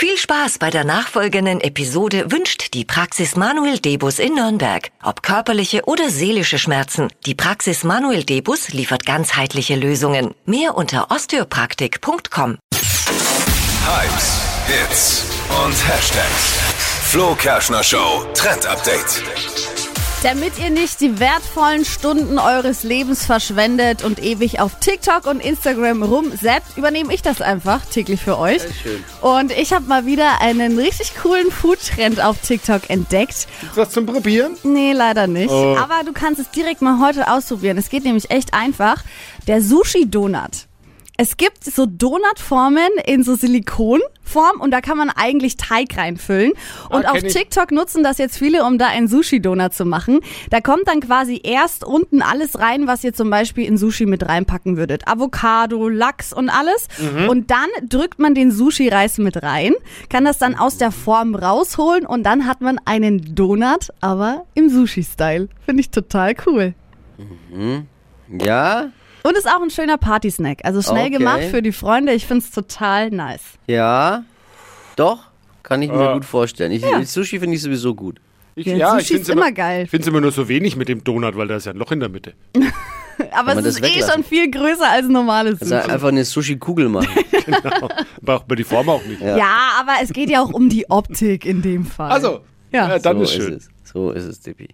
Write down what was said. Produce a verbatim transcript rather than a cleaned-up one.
Viel Spaß bei der nachfolgenden Episode wünscht die Praxis Manuel Debus in Nürnberg. Ob körperliche oder seelische Schmerzen, die Praxis Manuel Debus liefert ganzheitliche Lösungen. Mehr unter osteopraktik punkt com. Hypes, Hits und Hashtags. Flo Kerschner Show Trend Update. Damit ihr nicht die wertvollen Stunden eures Lebens verschwendet und ewig auf TikTok und Instagram rumsappt, übernehme ich das einfach täglich für euch. Sehr schön. Und ich habe mal wieder einen richtig coolen Food-Trend auf TikTok entdeckt. Gibt's was zum Probieren? Nee, leider nicht. Oh. Aber du kannst es direkt mal heute ausprobieren. Es geht nämlich echt einfach. Der Sushi-Donut. Es gibt so Donutformen in so Silikonform und da kann man eigentlich Teig reinfüllen. Und ah, auf TikTok ich. nutzen das jetzt viele, um da einen Sushi-Donut zu machen. Da kommt dann quasi erst unten alles rein, was ihr zum Beispiel in Sushi mit reinpacken würdet. Avocado, Lachs und alles. Mhm. Und dann drückt man den Sushi-Reis mit rein, kann das dann aus der Form rausholen und dann hat man einen Donut, aber im Sushi-Style. Finde ich total cool. Mhm. Ja. Und ist auch ein schöner Partysnack. Also schnell okay. gemacht für die Freunde. Ich find's total nice. Ja, doch. Kann ich mir äh. gut vorstellen. Ich, ja. Sushi finde ich sowieso gut. Ich, ja, ja, Sushi ich find's ist immer, immer geil. Ich finde es immer nur so wenig mit dem Donut, weil da ist ja ein Loch in der Mitte. Aber es ist weglassen. eh schon viel größer als normales Sushi. Also einfach eine Sushi-Kugel machen. Genau. Braucht man die Form auch nicht. Ja. ja, aber es geht ja auch um die Optik in dem Fall. Also, ja. Ja, dann so ist schön. Ist es. So ist es, Tippi.